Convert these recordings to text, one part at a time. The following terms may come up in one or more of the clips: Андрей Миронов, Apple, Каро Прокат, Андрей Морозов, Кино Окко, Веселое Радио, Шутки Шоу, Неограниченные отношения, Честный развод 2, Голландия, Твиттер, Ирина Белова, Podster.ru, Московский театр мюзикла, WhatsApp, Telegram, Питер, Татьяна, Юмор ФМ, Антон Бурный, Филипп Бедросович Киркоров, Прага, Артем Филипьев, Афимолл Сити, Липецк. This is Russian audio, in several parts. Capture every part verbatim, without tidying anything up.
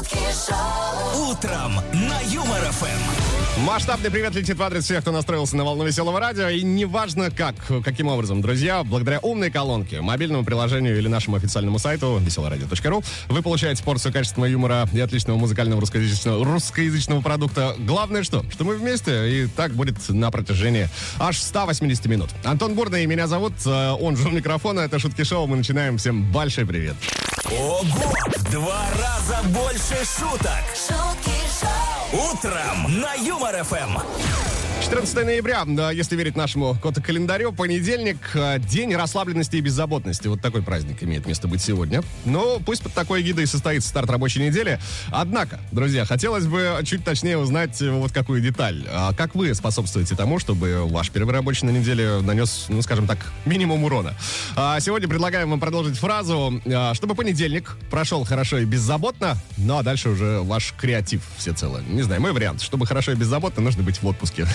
Шутки Шоу. Утром на Юмор ФМ. Масштабный привет летит в адрес всех, кто настроился на волну Веселого Радио. И неважно как, каким образом, друзья, благодаря умной колонке, мобильному приложению или нашему официальному сайту веселое радио точка ру вы получаете порцию качественного юмора и отличного музыкального русскоязычного, русскоязычного продукта. Главное что? Что мы вместе, и так будет на протяжении аж ста восьмидесяти минут. Антон Бурный, меня зовут, он же у микрофона, это Шутки Шоу. Мы начинаем. Всем большой привет. Ого! В два раза больше шуток! Шутки Шоу! Утром на Юмор ФМ! четырнадцатого ноября, если верить нашему кота-календарю, понедельник, день расслабленности и беззаботности. Вот такой праздник имеет место быть сегодня. Но пусть под такой эгидой состоится старт рабочей недели. Однако, друзья, хотелось бы чуть точнее узнать вот какую деталь. Как вы способствуете тому, чтобы ваш первый рабочий на неделе нанес, ну, скажем так, минимум урона? Сегодня предлагаем вам продолжить фразу, чтобы понедельник прошел хорошо и беззаботно, ну, а дальше уже ваш креатив всецело. Не знаю, мой вариант. Чтобы хорошо и беззаботно, нужно быть в отпуске.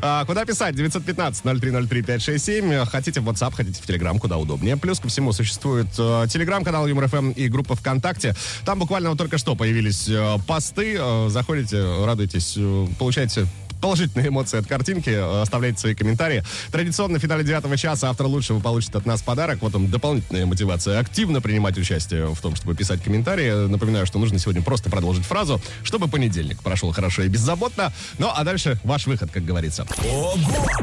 А, куда писать? девять один пять ноль три ноль три пять шесть семь. Хотите в WhatsApp, хотите в Telegram, куда удобнее. Плюс ко всему существует э, Telegram-канал Юмор ФМ и группа ВКонтакте. Там буквально вот только что появились э, посты. Э, заходите, радуйтесь, э, получаете положительные эмоции от картинки, оставляйте свои комментарии. Традиционно в финале девятого часа автор лучшего получит от нас подарок. Вот он, дополнительная мотивация активно принимать участие в том, чтобы писать комментарии. Напоминаю, что нужно сегодня просто продолжить фразу, чтобы понедельник прошел хорошо и беззаботно. Ну, а дальше ваш выход, как говорится. Ого!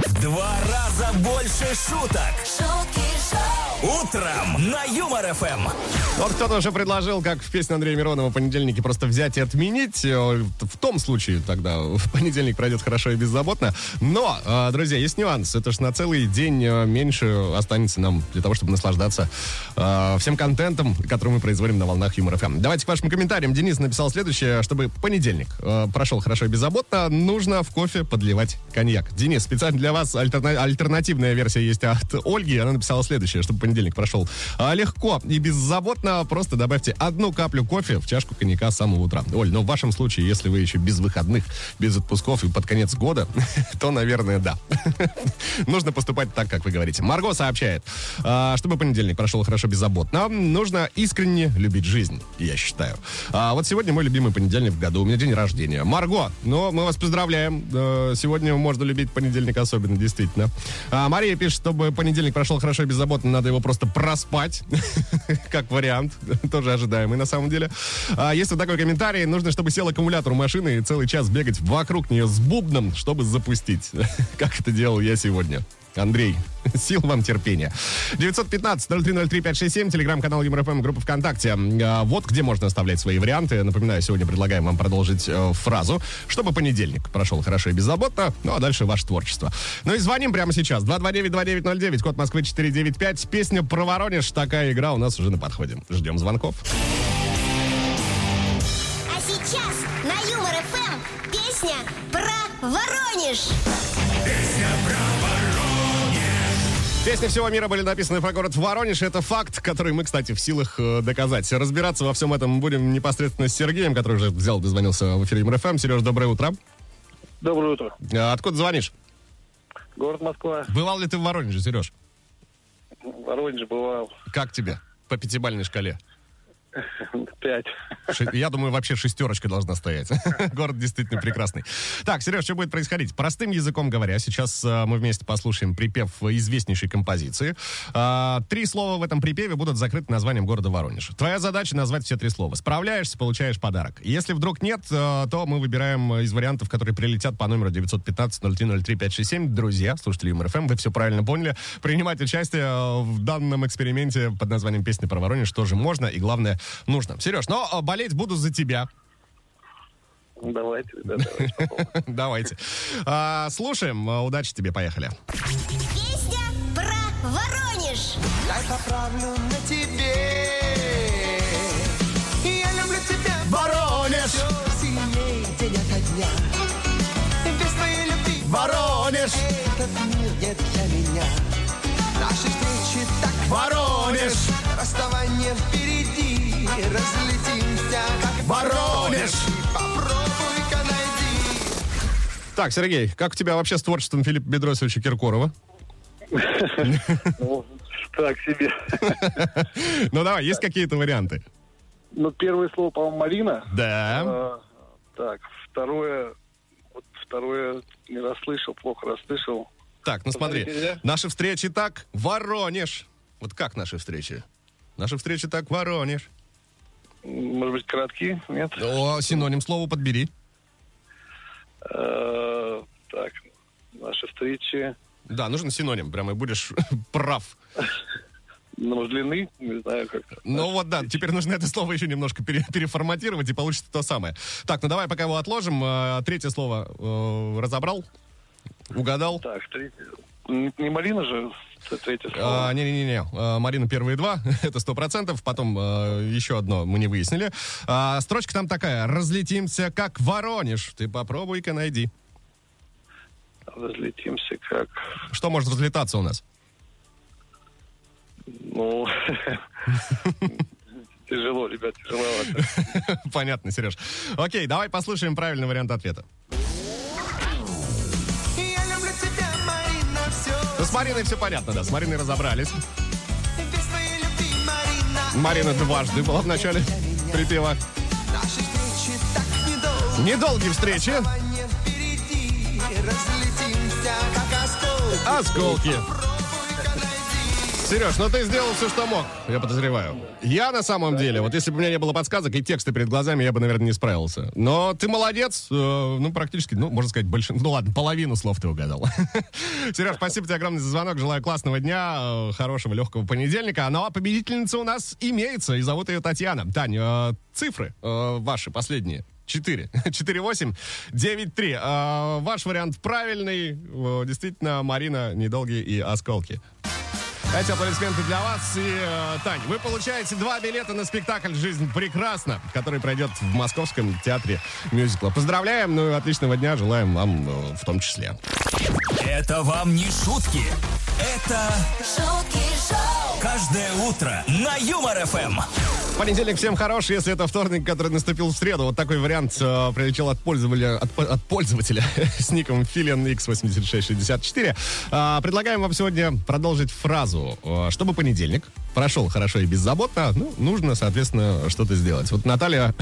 В два раза больше шуток! Шутки Шоу! Утром на Юмор ФМ! Вот кто-то уже предложил, как в песне Андрея Миронова, понедельники просто взять и отменить. В том случае тогда в понедельник пройдет хорошо и беззаботно. Но, друзья, есть нюанс. Это ж на целый день меньше останется нам для того, чтобы наслаждаться всем контентом, который мы производим на волнах Юмор ФМ. Давайте к вашим комментариям. Денис написал следующее. Чтобы понедельник прошел хорошо и беззаботно, нужно в кофе подливать коньяк. Денис, специально для вас альтерна- альтернативная версия есть от Ольги. Она написала следующее. Чтобы понедельник прошел легко и беззаботно, просто добавьте одну каплю кофе в чашку коньяка с самого утра. Оль, но в вашем случае, если вы еще без выходных, без отпусков и под конец года, то, наверное, да. Нужно поступать так, как вы говорите. Марго сообщает, чтобы понедельник прошел хорошо, беззаботно, нужно искренне любить жизнь, я считаю. А вот сегодня мой любимый понедельник в году. У меня день рождения. Марго, ну, мы вас поздравляем. Сегодня можно любить понедельник особенно, действительно. А Мария пишет, чтобы понедельник прошел хорошо и беззаботно, надо его просто проспать. Как вариант. Тоже ожидаемый, на самом деле. А есть вот такой комментарий. Нужно, чтобы сел аккумулятор у машины и целый час бегать вокруг нее с бубном, чтобы запустить. Как это делал я сегодня. Андрей, сил вам терпения. девять один пять ноль три ноль три пять шесть семь, телеграм-канал Юмор ФМ, группа ВКонтакте. Вот где можно оставлять свои варианты. Напоминаю, сегодня предлагаем вам продолжить э, фразу, чтобы понедельник прошел хорошо и беззаботно, ну а дальше ваше творчество. Ну и звоним прямо сейчас. два два девять два девять ноль девять, код Москвы четыре девять пять. Песня про Воронеж. Такая игра у нас уже на подходе. Ждем звонков. А сейчас на Юмор ФМ песня про Воронеж. Песня про Песни всего мира были написаны про город Воронеж. Это факт, который мы, кстати, в силах доказать. Разбираться во всем этом мы будем непосредственно с Сергеем, который уже взял, дозвонился в эфире Юмор ФМ. Сереж, доброе утро. Доброе утро. А откуда звонишь? Город Москва. Бывал ли ты в Воронеже, Сереж? В Воронеже бывал. Как тебе по пятибалльной шкале? Пять. Я думаю, вообще шестерочка должна стоять. Город действительно прекрасный. Так, Сереж, что будет происходить? Простым языком говоря, сейчас мы вместе послушаем припев известнейшей композиции. Три слова в этом припеве будут закрыты названием города Воронеж. Твоя задача назвать все три слова. Справляешься, получаешь подарок. Если вдруг нет, то мы выбираем из вариантов, которые прилетят по номеру девять один пять ноль три ноль три пять шесть семь. Друзья, слушатели Юмор ФМ, вы все правильно поняли. Принимать участие в данном эксперименте под названием «Песня про Воронеж» тоже можно и, главное, нужно. Сереж, но болеть буду за тебя. Давайте, да, давайте. Давайте. Слушаем. Удачи тебе, поехали. Песня про Воронеж. Я поправлю на тебе. Я люблю тебя, Воронеж. Сильнее тебя до дня. Без твоей любви, Воронеж. Этот мир нет для меня. Наши встречи так, Воронеж. Расставание впереди. Разлетимся, как Воронеж. Попробуй-ка найди. Так, Сергей, как у тебя вообще с творчеством Филиппа Бедросовича Киркорова? Так себе. Ну давай, есть какие-то варианты? Ну, первое слово, по-моему, Марина. Да. А, так, второе... Вот второе не расслышал, плохо расслышал. Так, ну смотри. Наши встречи так, Воронеж. Вот как наши встречи? Наши встречи так, Воронеж. Может быть, короткие? Нет? О, синоним слова подбери. Э-э- так, наши встречи... Да, нужен синоним, прямо и будешь прав. Ну, длины, не знаю как. Ну вот да, теперь нужно это слово еще немножко пере- переформатировать, и получится то самое. Так, ну давай пока его отложим. Третье слово э- разобрал, угадал. Так, третье. Не Марина же, третье слово. А, не-не-не, а, Марина первые два, это сто процентов. Потом а, еще одно мы не выяснили. А, строчка там такая: разлетимся, как Воронеж. Ты попробуй-ка найди. Разлетимся, как... Что может разлетаться у нас? Ну, тяжело, ребят, тяжеловато. Понятно, Сереж. Окей, давай послушаем правильный вариант ответа. Ну, с Мариной все понятно, да, с Мариной разобрались. Марина дважды была в начале припева. Недолгие встречи. Осколки. Сереж, ну ты сделал все, что мог, я подозреваю. Я на самом деле, вот если бы у меня не было подсказок и текста перед глазами, я бы, наверное, не справился. Но ты молодец, ну практически, ну можно сказать, большинство, ну ладно, половину слов ты угадал. Сереж, спасибо тебе огромное за звонок, желаю классного дня, хорошего, легкого понедельника. Ну а победительница у нас имеется, и зовут ее Татьяна. Таня, цифры ваши последние. четыре. четыре восемь девять три. А, ваш вариант правильный. Действительно, Марина, недолгие и осколки. Эти аплодисменты для вас. И, Тань, вы получаете два билета на спектакль «Жизнь прекрасна», который пройдет в Московском театре мюзикла. Поздравляем, ну и отличного дня желаем вам в том числе. Это вам не шутки. Это Шутки Шоу. Каждое утро на Юмор ФМ. Понедельник всем хорош, если это вторник, который наступил в среду. Вот такой вариант э, прилетел от пользователя, от, от пользователя с ником Филин Икс восемьдесят шесть шестьдесят четыре. Э, предлагаем вам сегодня продолжить фразу. Чтобы понедельник прошел хорошо и беззаботно, ну, нужно, соответственно, что-то сделать. Вот Наталья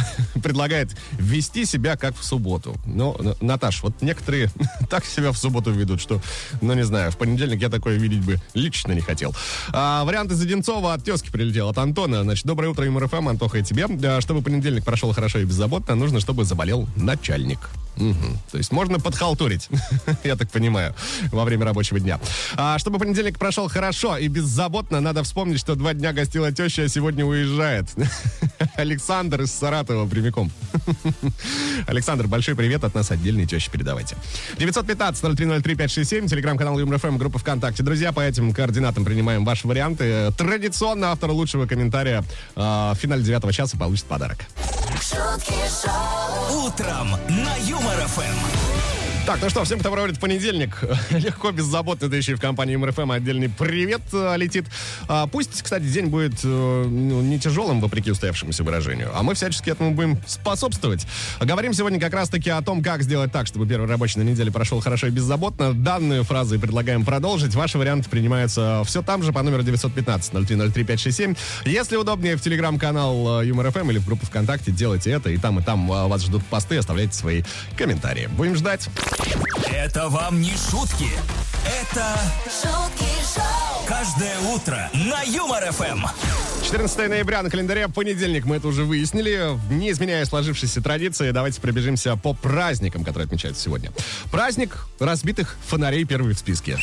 предлагает вести себя как в субботу. Но, Наташ, вот некоторые так себя в субботу ведут, что, ну, не знаю, в понедельник я такое видеть бы лично не хотел. А, вариант из Одинцова от тезки прилетел, от Антона. Значит, доброе утро, Юмор ФМ, Антоха, и тебе. Чтобы понедельник прошел хорошо и беззаботно, нужно, чтобы заболел начальник. Угу. То есть можно подхалтурить, я так понимаю, во время рабочего дня. А, чтобы понедельник прошел хорошо и беззаботно, надо вспомнить, что два дня гостила теща, а сегодня уезжает. Александр из Саратова прямиком. Александр, большой привет от нас отдельной тещи передавайте. девятьсот пятнадцать ноль три ноль три пять шесть семь, телеграм-канал Юмор ФМ, группа ВКонтакте. Друзья, по этим координатам принимаем ваши варианты. Традиционно автор лучшего комментария э, в финале девятого часа получит подарок. Шутки шоу. Утром на Юмор ФМ. Так, ну что, всем, кто проводит понедельник, легко, беззаботно, да еще и в компании Юмор ФМ, отдельный привет а, летит. А, пусть, кстати, день будет э, не тяжелым, вопреки устоявшемуся выражению, а мы всячески этому будем способствовать. Говорим сегодня как раз-таки о том, как сделать так, чтобы первый рабочий на неделе прошел хорошо и беззаботно. Данную фразу и предлагаем продолжить. Ваши варианты принимаются все там же по номеру девятьсот пятнадцать ноль три ноль три пять шесть семь. Если удобнее, в телеграм-канал Юмор ФМ или в группу ВКонтакте, делайте это, и там, и там вас ждут посты, оставляйте свои комментарии. Будем ждать. Это вам не шутки. Это Шутки Шоу. Каждое утро на Юмор ФМ. четырнадцатого ноября на календаре, понедельник, мы это уже выяснили. Не изменяя сложившейся традиции, давайте пробежимся по праздникам, которые отмечаются сегодня. Праздник разбитых фонарей первый в списке.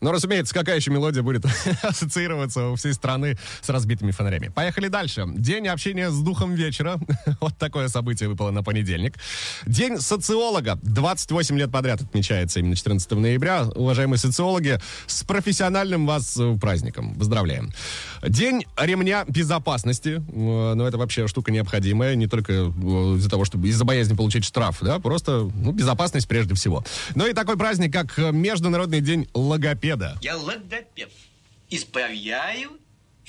Но, разумеется, какая еще мелодия будет ассоциироваться у всей страны с разбитыми фонарями? Поехали дальше. День общения с духом вечера. Вот такое событие выпало на понедельник. День социолога. двадцать восемь лет подряд отмечается именно четырнадцатого ноября. Уважаемые социологи, с профессиональным вас праздником. Поздравляем. День ремня безопасности. Но это вообще штука необходимая. Не только из-за того, чтобы из-за боязни получить штраф. Да? Просто ну, безопасность прежде всего. Ну и такой праздник, как Международный день логопеда. Я логопед. Исправляю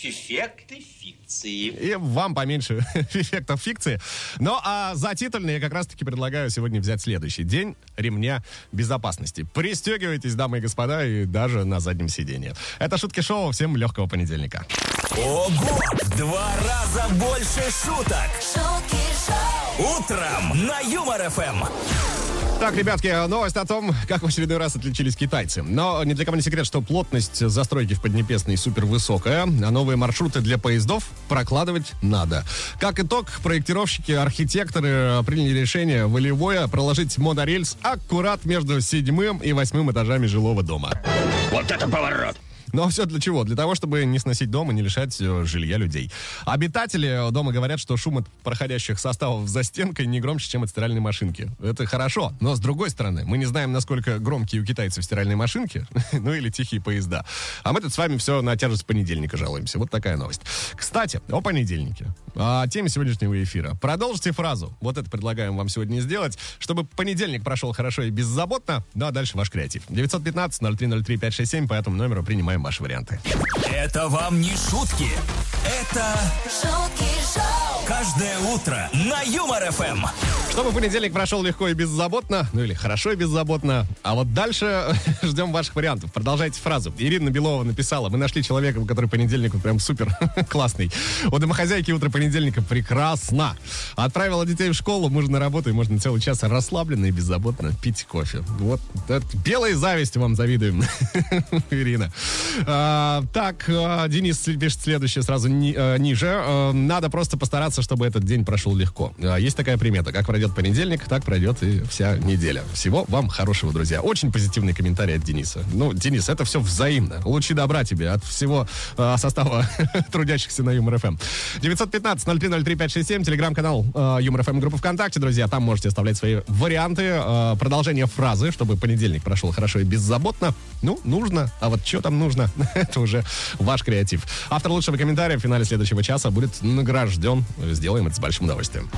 Эффекты фикции. И вам поменьше эффектов фикции. Ну, а за титульные я как раз-таки предлагаю сегодня взять следующий день ремня безопасности. Пристегивайтесь, дамы и господа, и даже на заднем сиденье. Это Шутки Шоу. Всем легкого понедельника. Ого! В два раза больше шуток. Шутки Шоу. Утром на Юмор ФМ. Так, ребятки, новость о том, как в очередной раз отличились китайцы. Но ни для кого не секрет, что плотность застройки в Поднебесной супервысокая, а новые маршруты для поездов прокладывать надо. Как итог, проектировщики, архитекторы приняли решение волевое проложить монорельс аккурат между седьмым и восьмым этажами жилого дома. Вот это поворот! Ну а все для чего? Для того, чтобы не сносить дом и не лишать жилья людей. Обитатели дома говорят, что шум от проходящих составов за стенкой не громче, чем от стиральной машинки. Это хорошо, но с другой стороны, мы не знаем, насколько громкие у китайцев стиральные машинки, ну или тихие поезда. А мы тут с вами все на тяжесть понедельника жалуемся. Вот такая новость. Кстати, о понедельнике. О теме сегодняшнего эфира. Продолжите фразу. Вот это предлагаем вам сегодня сделать, чтобы понедельник прошел хорошо и беззаботно. Ну а дальше ваш креатив. девять один пять ноль три ноль три пять шесть семь, по этому номеру принимаем ваши варианты. Это вам не шутки. Это Шутки Шоу. Каждое утро на Юмор ФМ. Чтобы понедельник прошел легко и беззаботно, ну или хорошо и беззаботно, а вот дальше ждем ваших вариантов. Продолжайте фразу. Ирина Белова написала: мы нашли человека, который понедельник вот прям супер классный. У домохозяйки утро понедельника прекрасно. Отправила детей в школу, муж на работу, и можно целый час расслабленно и беззаботно пить кофе. Вот это белой завистью вам завидуем, Ирина. А, так, Денис пишет следующее сразу ни, а, ниже. А, надо просто постараться, чтобы этот день прошел легко. А, есть такая примета. Как пройдет понедельник, так пройдет и вся неделя. Всего вам хорошего, друзья. Очень позитивный комментарий от Дениса. Ну, Денис, это все взаимно. Лучи добра тебе от всего а, состава трудящихся на Юмор ФМ. девять один пять ноль три ноль три пять шесть семь, телеграм-канал а, Юмор ФМ, группа ВКонтакте, друзья. Там можете оставлять свои варианты, а, продолжение фразы, чтобы понедельник прошел хорошо и беззаботно. Ну, нужно. А вот что там нужно? Нужно. Это уже ваш креатив. Автор лучшего комментария в финале следующего часа будет награжден. Сделаем это с большим удовольствием.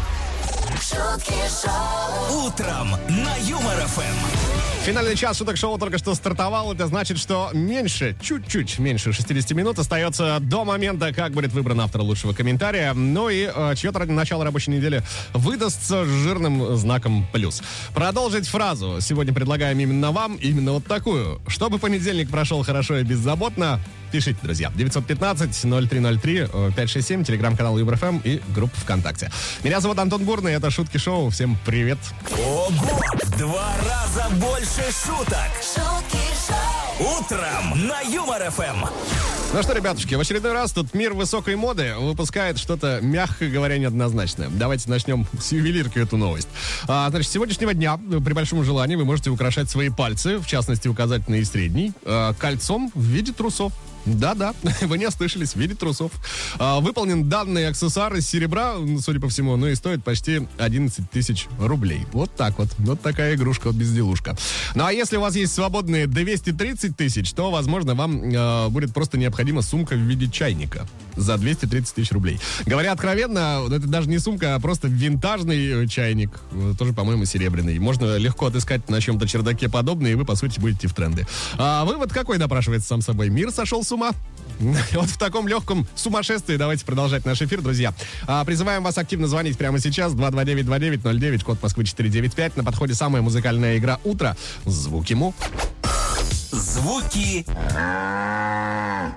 Шутки Шоу. Утром на Юмор ФМ. Финальный час Шуток Шоу только что стартовал. Это значит, что меньше, чуть-чуть меньше шестидесяти минут остается до момента, как будет выбран автор лучшего комментария. Ну и э, чье-то начало рабочей недели выдастся с жирным знаком плюс. Продолжить фразу сегодня предлагаем именно вам, именно вот такую. Чтобы понедельник прошел хорошо и беззаботно, пишите, друзья. девять один пять ноль три ноль три пять шесть семь, телеграм-канал Юмор ФМ и группа ВКонтакте. Меня зовут Антон Бурный, это Шутки Шоу. Всем привет. Ого! В два раза больше шуток. Шутки Шоу. Утром на Юмор ФМ. Ну что, ребятушки, в очередной раз тут мир высокой моды выпускает что-то, мягко говоря, неоднозначное. Давайте начнем с ювелирки эту новость. А, значит, с сегодняшнего дня при большом желании вы можете украшать свои пальцы, в частности указательный и средний, кольцом в виде трусов. Да-да, вы не ослышались, в виде трусов. А, выполнен данный аксессуар из серебра, судя по всему, ну и стоит почти одиннадцать тысяч рублей. Вот так вот, вот такая игрушка, вот безделушка. Ну а если у вас есть свободные двести тридцать тысяч, то, возможно, вам э, будет просто необходима сумка в виде чайника за двести тридцать тысяч рублей. Говоря откровенно, это даже не сумка, а просто винтажный чайник, тоже, по-моему, серебряный. Можно легко отыскать на чем-то чердаке подобное, и вы, по сути, будете в тренде. А вывод какой напрашивается сам собой? Мир сошел с ума. Вот в таком легком сумасшествии давайте продолжать наш эфир, друзья. А, призываем вас активно звонить прямо сейчас. два два девять два девять ноль девять, код Москвы четыре девять пять. На подходе самая музыкальная игра утра. Звуки му. Звуки.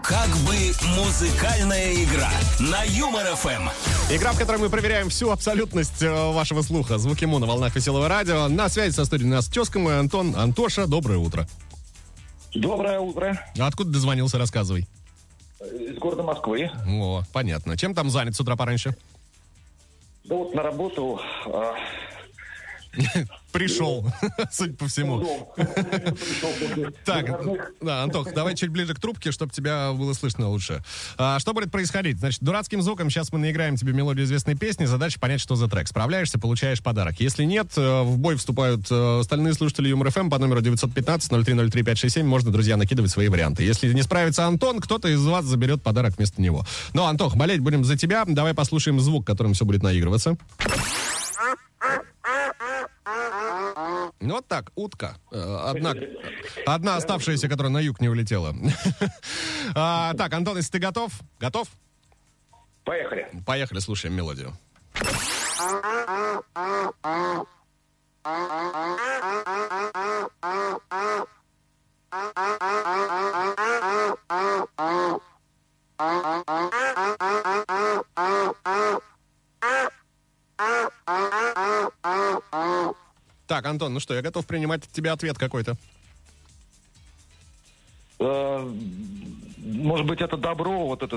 Как бы музыкальная игра на Юмор ФМ. Игра, в которой мы проверяем всю абсолютность вашего слуха. Звуки му на волнах Веселого Радио. На связи со студией нас Тёском и Антон. Антоша, доброе утро. Доброе утро. А откуда дозвонился, рассказывай. Из города Москвы. О, понятно. Чем там занят с утра пораньше? Да вот на работу. А... Пришел, судя по всему. Так, да, Антох, давай чуть ближе к трубке, чтобы тебя было слышно лучше. А, что будет происходить? Значит, дурацким звуком сейчас мы наиграем тебе мелодию известной песни. Задача понять, что за трек. Справляешься, получаешь подарок. Если нет, в бой вступают остальные слушатели Юмор ФМ по номеру девять один пять ноль три ноль три пять шесть семь. Можно, друзья, накидывать свои варианты. Если не справится Антон, кто-то из вас заберет подарок вместо него. Но, Антох, болеть будем за тебя. Давай послушаем звук, которым все будет наигрываться. Ну, вот так, утка. Одна, одна оставшаяся, которая на юг не улетела. а, так, Антон, если ты готов, готов? Поехали. Поехали, слушаем мелодию. Так, Антон, ну что, я готов принимать от тебя ответ какой-то. Может быть, это добро, вот это...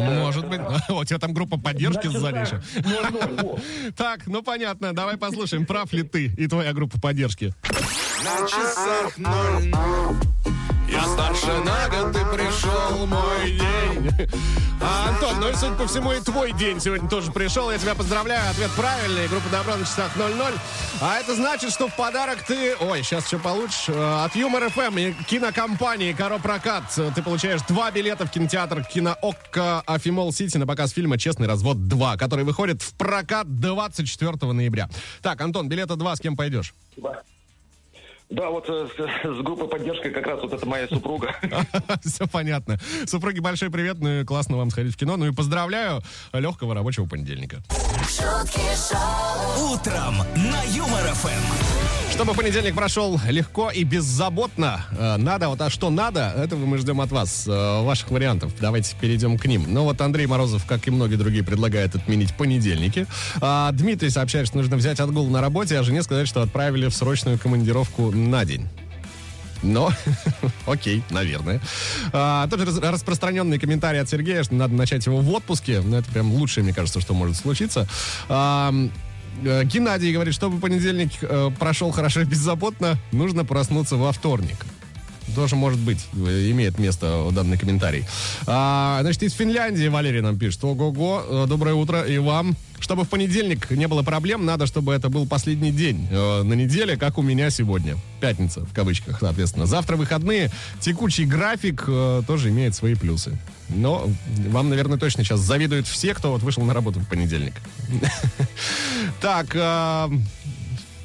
Может быть. У тебя там группа поддержки сзади еще. Так, ну понятно, давай послушаем, прав ли ты и твоя группа поддержки. На часах ноль ноль. Я старше на год, ты пришел мой день. А, Антон, ну и, судя по всему, и твой день сегодня тоже пришел. Я тебя поздравляю, ответ правильный. Группа «Добро» на часах ноль ноль. А это значит, что в подарок ты... Ой, сейчас что получишь. От «Юмор ФМ» и кинокомпании «Каро Прокат» ты получаешь два билета в кинотеатр «Кино Окко» «Афимолл Сити» на показ фильма «Честный развод два», который выходит в прокат двадцать четвёртого ноября. Так, Антон, билета два, с кем пойдешь? Да, вот с, с группой поддержки как раз вот это моя супруга. Все понятно. Супруги, большой привет, ну и классно вам сходить в кино. Ну и поздравляю, легкого рабочего понедельника. Шутки шоу. Утром на Юмор-ФМ. Чтобы понедельник прошел легко и беззаботно, надо, вот а что надо, этого мы ждем от вас, ваших вариантов. Давайте перейдем к ним. Ну вот Андрей Морозов, как и многие другие, предлагает отменить понедельники. А Дмитрий сообщает, что нужно взять отгул на работе, а жене сказать, что отправили в срочную командировку на день. Но, окей, наверное. А, тот же раз, распространенный комментарий от Сергея, что надо начать его в отпуске. Но это прям лучшее, мне кажется, что может случиться. А, Геннадий говорит, чтобы понедельник э, прошел хорошо и беззаботно, нужно проснуться во вторник. Тоже, может быть, имеет место данный комментарий. А, значит, из Финляндии Валерий нам пишет. Ого-го, доброе утро и вам. Чтобы в понедельник не было проблем, надо, чтобы это был последний день э, на неделе, как у меня сегодня. Пятница, в кавычках, соответственно. Завтра выходные, текучий график э, тоже имеет свои плюсы. Но вам, наверное, точно сейчас завидуют все, кто вот вышел на работу в понедельник. Так,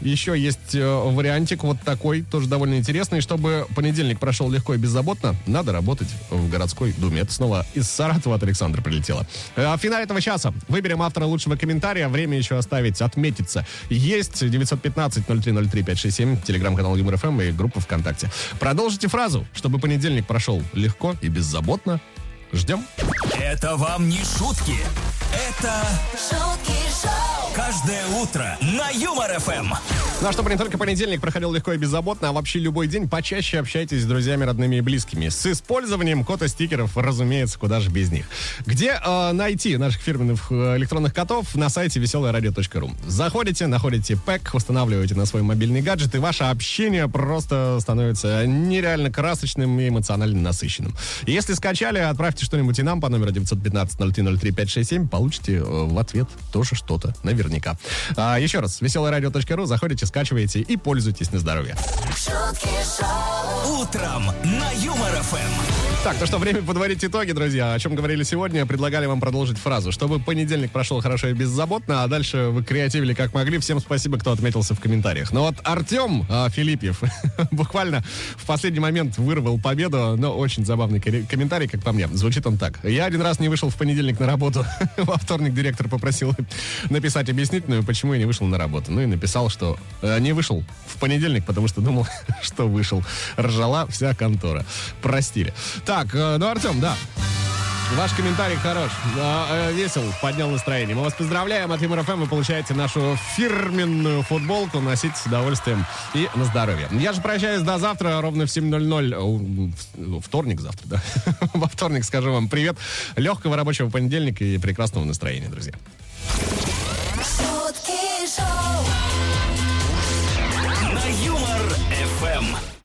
еще есть вариантик вот такой, тоже довольно интересный. Чтобы понедельник прошел легко и беззаботно, надо работать в городской думе. Это снова из Саратова от Александра прилетело. В финале этого часа выберем автора лучшего комментария. Время еще оставить, отметиться. Есть девять один пять ноль три ноль три пять шесть семь, телеграм-канал Юмор.ФМ и группа ВКонтакте. Продолжите фразу, чтобы понедельник прошел легко и беззаботно. Ждем. Это вам не шутки. Это Шутки Шоу. Каждое утро на Юмор-ФМ. Ну а чтобы не только понедельник проходил легко и беззаботно, а вообще любой день, почаще общайтесь с друзьями, родными и близкими. С использованием кота стикеров, разумеется, куда же без них. Где э, найти наших фирменных электронных котов? На сайте веселое радио точка ру. Заходите, находите пэк, устанавливаете на свой мобильный гаджет, и ваше общение просто становится нереально красочным и эмоционально насыщенным. Если скачали, отправьте что-нибудь и нам по номеру девять один пять ноль три ноль три пять шесть семь, получите в ответ тоже что-то, наверняка. А, еще раз, веселое радио точка ру, заходите, скачиваете и пользуйтесь на здоровье. Шутки шоу. Утром на Юмор-ФМ. Так, ну что, время подводить итоги, друзья. О чем говорили сегодня, предлагали вам продолжить фразу. Чтобы понедельник прошел хорошо и беззаботно, а дальше вы креативили как могли. Всем спасибо, кто отметился в комментариях. Но вот Артем а, Филипьев буквально в последний момент вырвал победу, но очень забавный комментарий, как по мне. Звучит он так. Я один раз не вышел в понедельник на работу. Во вторник директор попросил написать объяснительную, почему я не вышел на работу. Ну и написал, что э, не вышел в понедельник, потому что думал, что вышел. Ржала вся контора. Простили. Так, э, ну, Артем, да. Ваш комментарий хорош. Э, э, весел, поднял настроение. Мы вас поздравляем от Юмор.ФМ. Вы получаете нашу фирменную футболку. Носите с удовольствием и на здоровье. Я же прощаюсь до завтра ровно в семь ноль ноль. Вторник завтра, да? Во вторник скажу вам привет. Легкого рабочего понедельника и прекрасного настроения, друзья. Шутки шоу. На Юмор.ФМ.